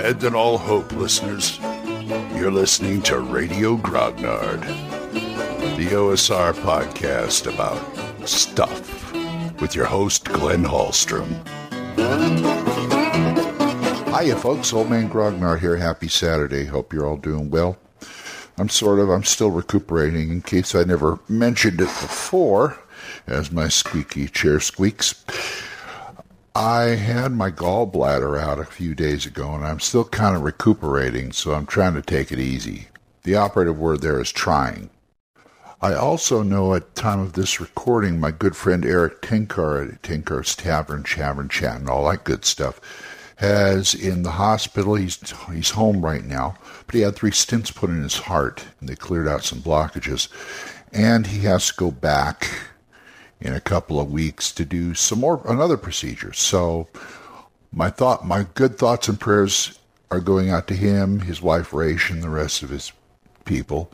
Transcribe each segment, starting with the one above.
abandon all hope, listeners. You're listening to Radio Grognard, the OSR podcast about stuff, with your host, Glenn Hallstrom. Hiya, folks. Old Man Grognard here. Happy Saturday. Hope you're all doing well. I'm still recuperating, in case I never mentioned it before, as my squeaky chair squeaks. I had my gallbladder out a few days ago, and I'm still kind of recuperating, so I'm trying to take it easy. The operative word there is trying. I also know at the time of this recording, my good friend Eric Tenkar at Tenkar's Tavern, Chavern Chat, and all that good stuff, has in the hospital. He's home right now, but he had 3 stents put in his heart, and they cleared out some blockages, and he has to go back in a couple of weeks to do another procedure. So my good thoughts and prayers are going out to him, his wife Raish, and the rest of his people,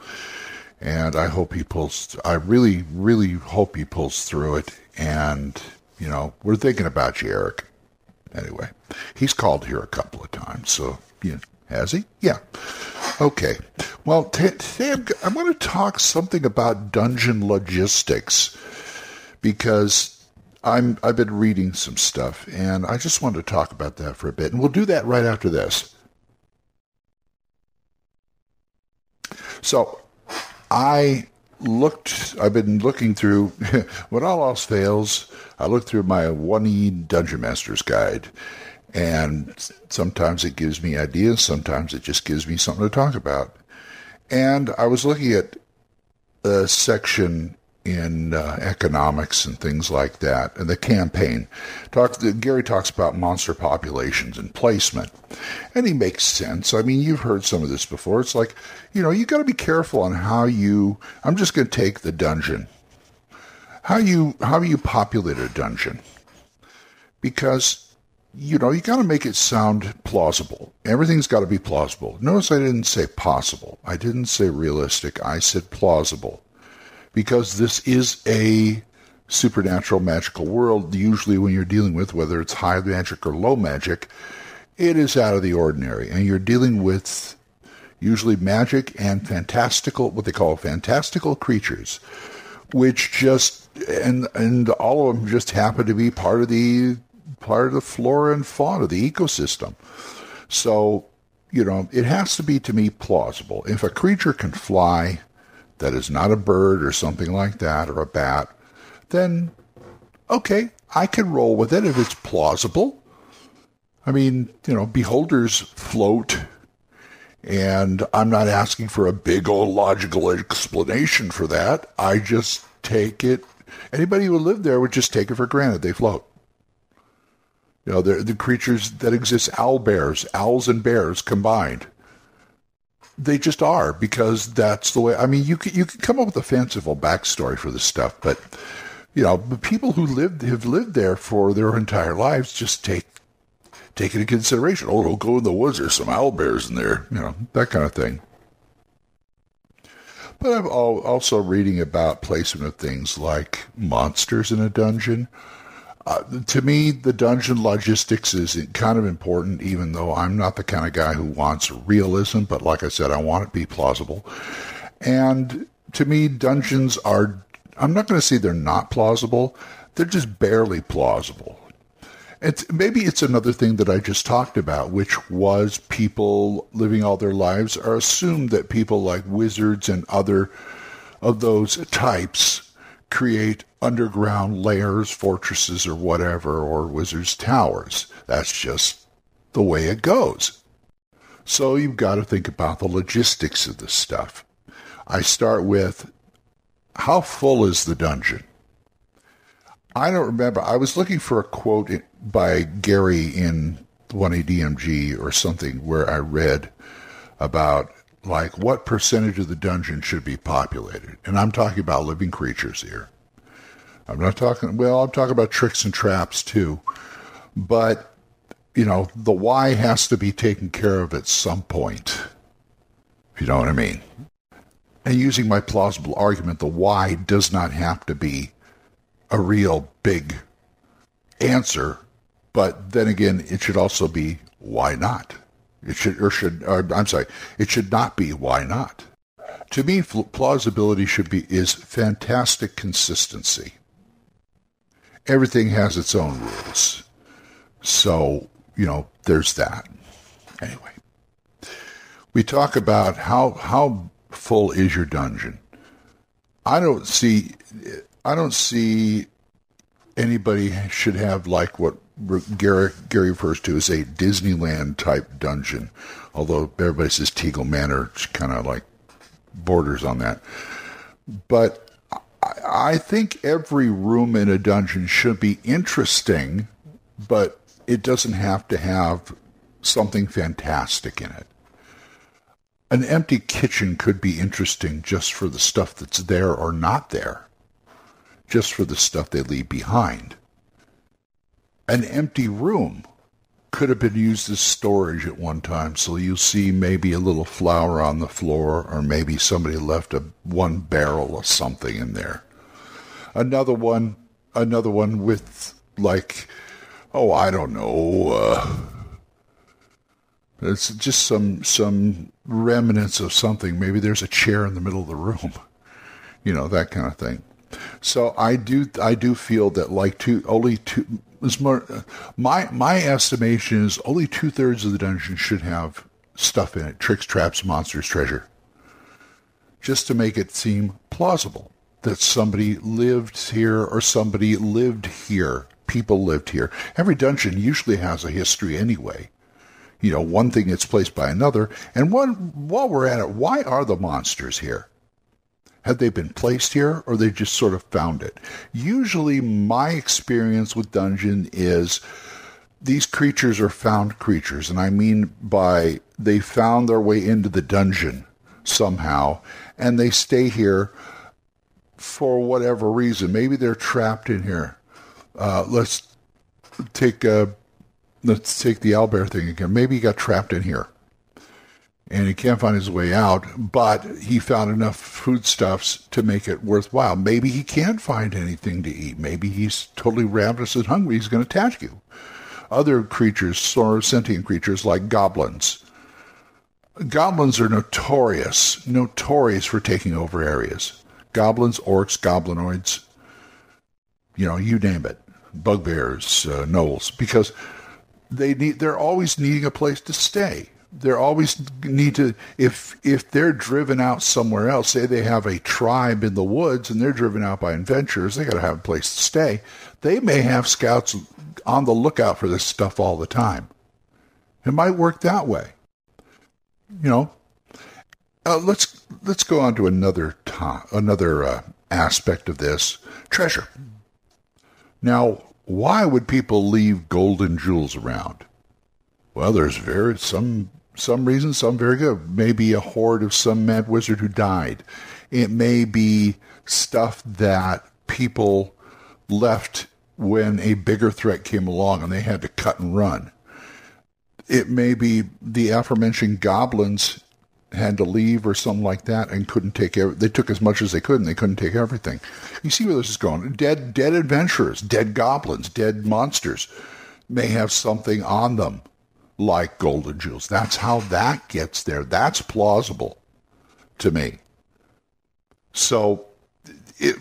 and I really, really hope he pulls through it, and we're thinking about you, Eric. Anyway, he's called here a couple of times, so has he? Yeah. Okay. Well, today I'm going to talk something about dungeon logistics, because I've been reading some stuff, and I just wanted to talk about that for a bit, and we'll do that right after this. So, I've been looking through, when all else fails, I look through my 1E Dungeon Master's Guide, and sometimes it gives me ideas, sometimes it just gives me something to talk about. And I was looking at a section in economics and things like that, and the campaign. Gary talks about monster populations and placement, and he makes sense. I mean, you've heard some of this before. It's like, you got to be careful on I'm just going to take the dungeon. How you populate a dungeon? Because, you got to make it sound plausible. Everything's got to be plausible. Notice I didn't say possible. I didn't say realistic. I said plausible. Because this is a supernatural, magical world. Usually when you're dealing with, whether it's high magic or low magic, it is out of the ordinary. And you're dealing with usually magic and fantastical creatures, which just, and all of them just happen to be part of the flora and fauna of the ecosystem. So, it has to be, to me, plausible. If a creature can fly that is not a bird or something like that, or a bat, then, okay, I can roll with it if it's plausible. I mean, beholders float, and I'm not asking for a big old logical explanation for that. I just take it. Anybody who lived there would just take it for granted. They float. They're the creatures that exist, owls and bears combined. They just are, because that's the way. I mean, you can come up with a fanciful backstory for this stuff, but the people who have lived there for their entire lives just take it into consideration. Oh, we'll go in the woods. There's some owlbears in there, that kind of thing. But I'm also reading about placement of things like monsters in a dungeon. To me, the dungeon logistics is kind of important, even though I'm not the kind of guy who wants realism. But like I said, I want it to be plausible. And to me, dungeons are, I'm not going to say they're not plausible. They're just barely plausible. Maybe it's another thing that I just talked about, which was people living all their lives are assumed that people like wizards and other of those types create underground lairs, fortresses, or whatever, or wizards' towers. That's just the way it goes. So you've got to think about the logistics of this stuff. I start with, how full is the dungeon? I don't remember. I was looking for a quote by Gary in 1ADMG or something, where I read about what percentage of the dungeon should be populated. And I'm talking about living creatures here. I'm talking about tricks and traps too. But, the why has to be taken care of at some point, if you know what I mean. And using my plausible argument, the why does not have to be a real big answer. But then again, it should also be, why not? It should not be why not. To me, plausibility is fantastic consistency. Everything has its own rules. So, there's that. Anyway, we talk about how full is your dungeon. I don't see anybody should have like what Gary refers to as a Disneyland type dungeon, although everybody says Tegel Manor, it's kind of like borders on that. But I think every room in a dungeon should be interesting, but it doesn't have to have something fantastic in it. An empty kitchen could be interesting just for the stuff that's there or not there, just for the stuff they leave behind. An empty room could have been used as storage at one time, so you'll see maybe a little flower on the floor, or maybe somebody left one barrel of something in there. Another one with like, I don't know, it's just some remnants of something. Maybe there's a chair in the middle of the room, that kind of thing. So I do feel that my estimation is only 2/3 of the dungeon should have stuff in it: tricks, traps, monsters, treasure, just to make it seem plausible that somebody lived here or somebody lived here, people lived here. Every dungeon usually has a history anyway. One thing gets placed by another. And while we're at it, why are the monsters here? Have they been placed here, or they just sort of found it? Usually my experience with dungeon is these creatures are found creatures. And I mean by they found their way into the dungeon somehow, and they stay here for whatever reason. Maybe they're trapped in here. Let's take the owlbear thing again. Maybe he got trapped in here, and he can't find his way out, but he found enough foodstuffs to make it worthwhile. Maybe he can't find anything to eat. Maybe he's totally ravenous and hungry. He's going to attack you. Other creatures, sort of sentient creatures like goblins. Goblins are notorious for taking over areas. Goblins, orcs, goblinoids, you name it. Bugbears, gnolls, because they're always needing a place to stay. They're always need to, if they're driven out somewhere else, say they have a tribe in the woods and they're driven out by adventurers, they got to have a place to stay. They may have scouts on the lookout for this stuff all the time. It might work that way. Let's go on to another aspect of this: treasure. Now, why would people leave gold and jewels around? Well, there's some reasons, some very good. Maybe a hoard of some mad wizard who died. It may be stuff that people left when a bigger threat came along and they had to cut and run. It may be the aforementioned goblins had to leave or something like that and couldn't take everything. They took as much as they could and they couldn't take everything. You see where this is going. Dead adventurers, dead goblins, dead monsters may have something on them, like gold and jewels. That's how that gets there. That's plausible to me. So, and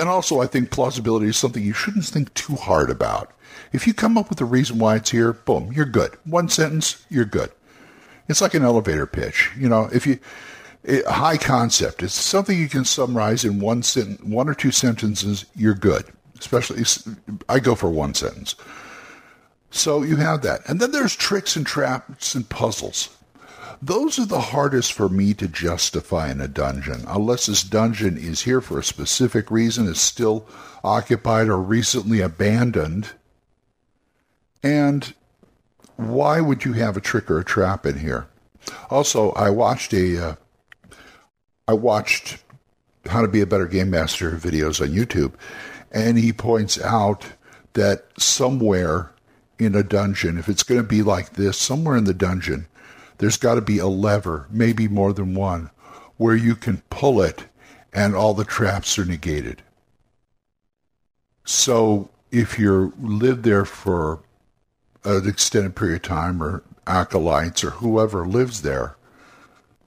also I think plausibility is something you shouldn't think too hard about. If you come up with a reason why it's here, boom, you're good. One sentence, you're good. It's like an elevator pitch. High concept. It's something you can summarize in one sentence, one or two sentences, you're good. Especially, I go for one sentence. So you have that. And then there's tricks and traps and puzzles. Those are the hardest for me to justify in a dungeon. Unless this dungeon is here for a specific reason, is still occupied or recently abandoned. And why would you have a trick or a trap in here? Also, I watched How to Be a Better Game Master videos on YouTube, and he points out that somewhere in a dungeon, if it's going to be like this, somewhere in the dungeon, there's got to be a lever, maybe more than one, where you can pull it and all the traps are negated. So if you live there for an extended period of time, or acolytes or whoever lives there,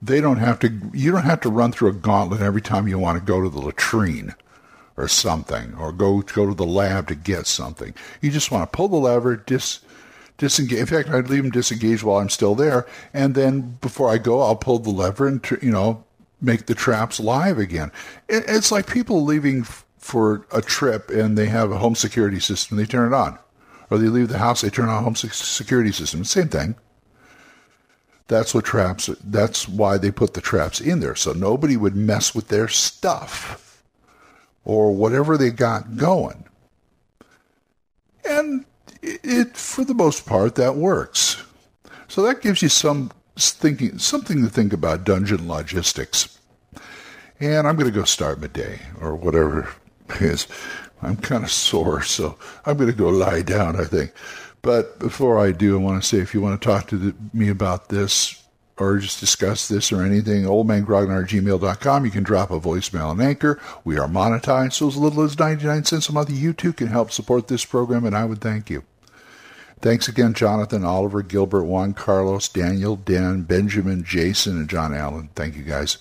you don't have to run through a gauntlet every time you want to go to the latrine or something, or go to the lab to get something. You just want to pull the lever, disengage. In fact, I'd leave them disengaged while I'm still there, and then before I go, I'll pull the lever and make the traps live again. It's like people leaving for a trip and they have a home security system, they turn it on, or they leave the house, they turn on a home security system. Same thing. That's why they put the traps in there, so nobody would mess with their stuff or whatever they got going. And it, for the most part, that works. So that gives you something to think about dungeon logistics. And I'm going to go start my day or whatever it is. I'm kind of sore, so I'm going to go lie down, I think. But before I do, I want to say, if you want to talk to me about this or just discuss this or anything, oldmangrognard@gmail.com. You can drop a voicemail on Anchor. We are monetized, so as little as 99 cents a month, you too can help support this program, and I would thank you. Thanks again, Jonathan, Oliver, Gilbert, Juan Carlos, Daniel, Dan, Benjamin, Jason, and John Allen. Thank you, guys.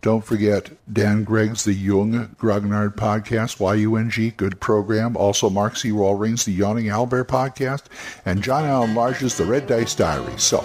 Don't forget Dan Gregg's The Young Grognard Podcast, YUNG, good program. Also Mark C. Rawlings' The Yawning Owlbear Podcast, and John Allen Large's The Red Dice Diary. So,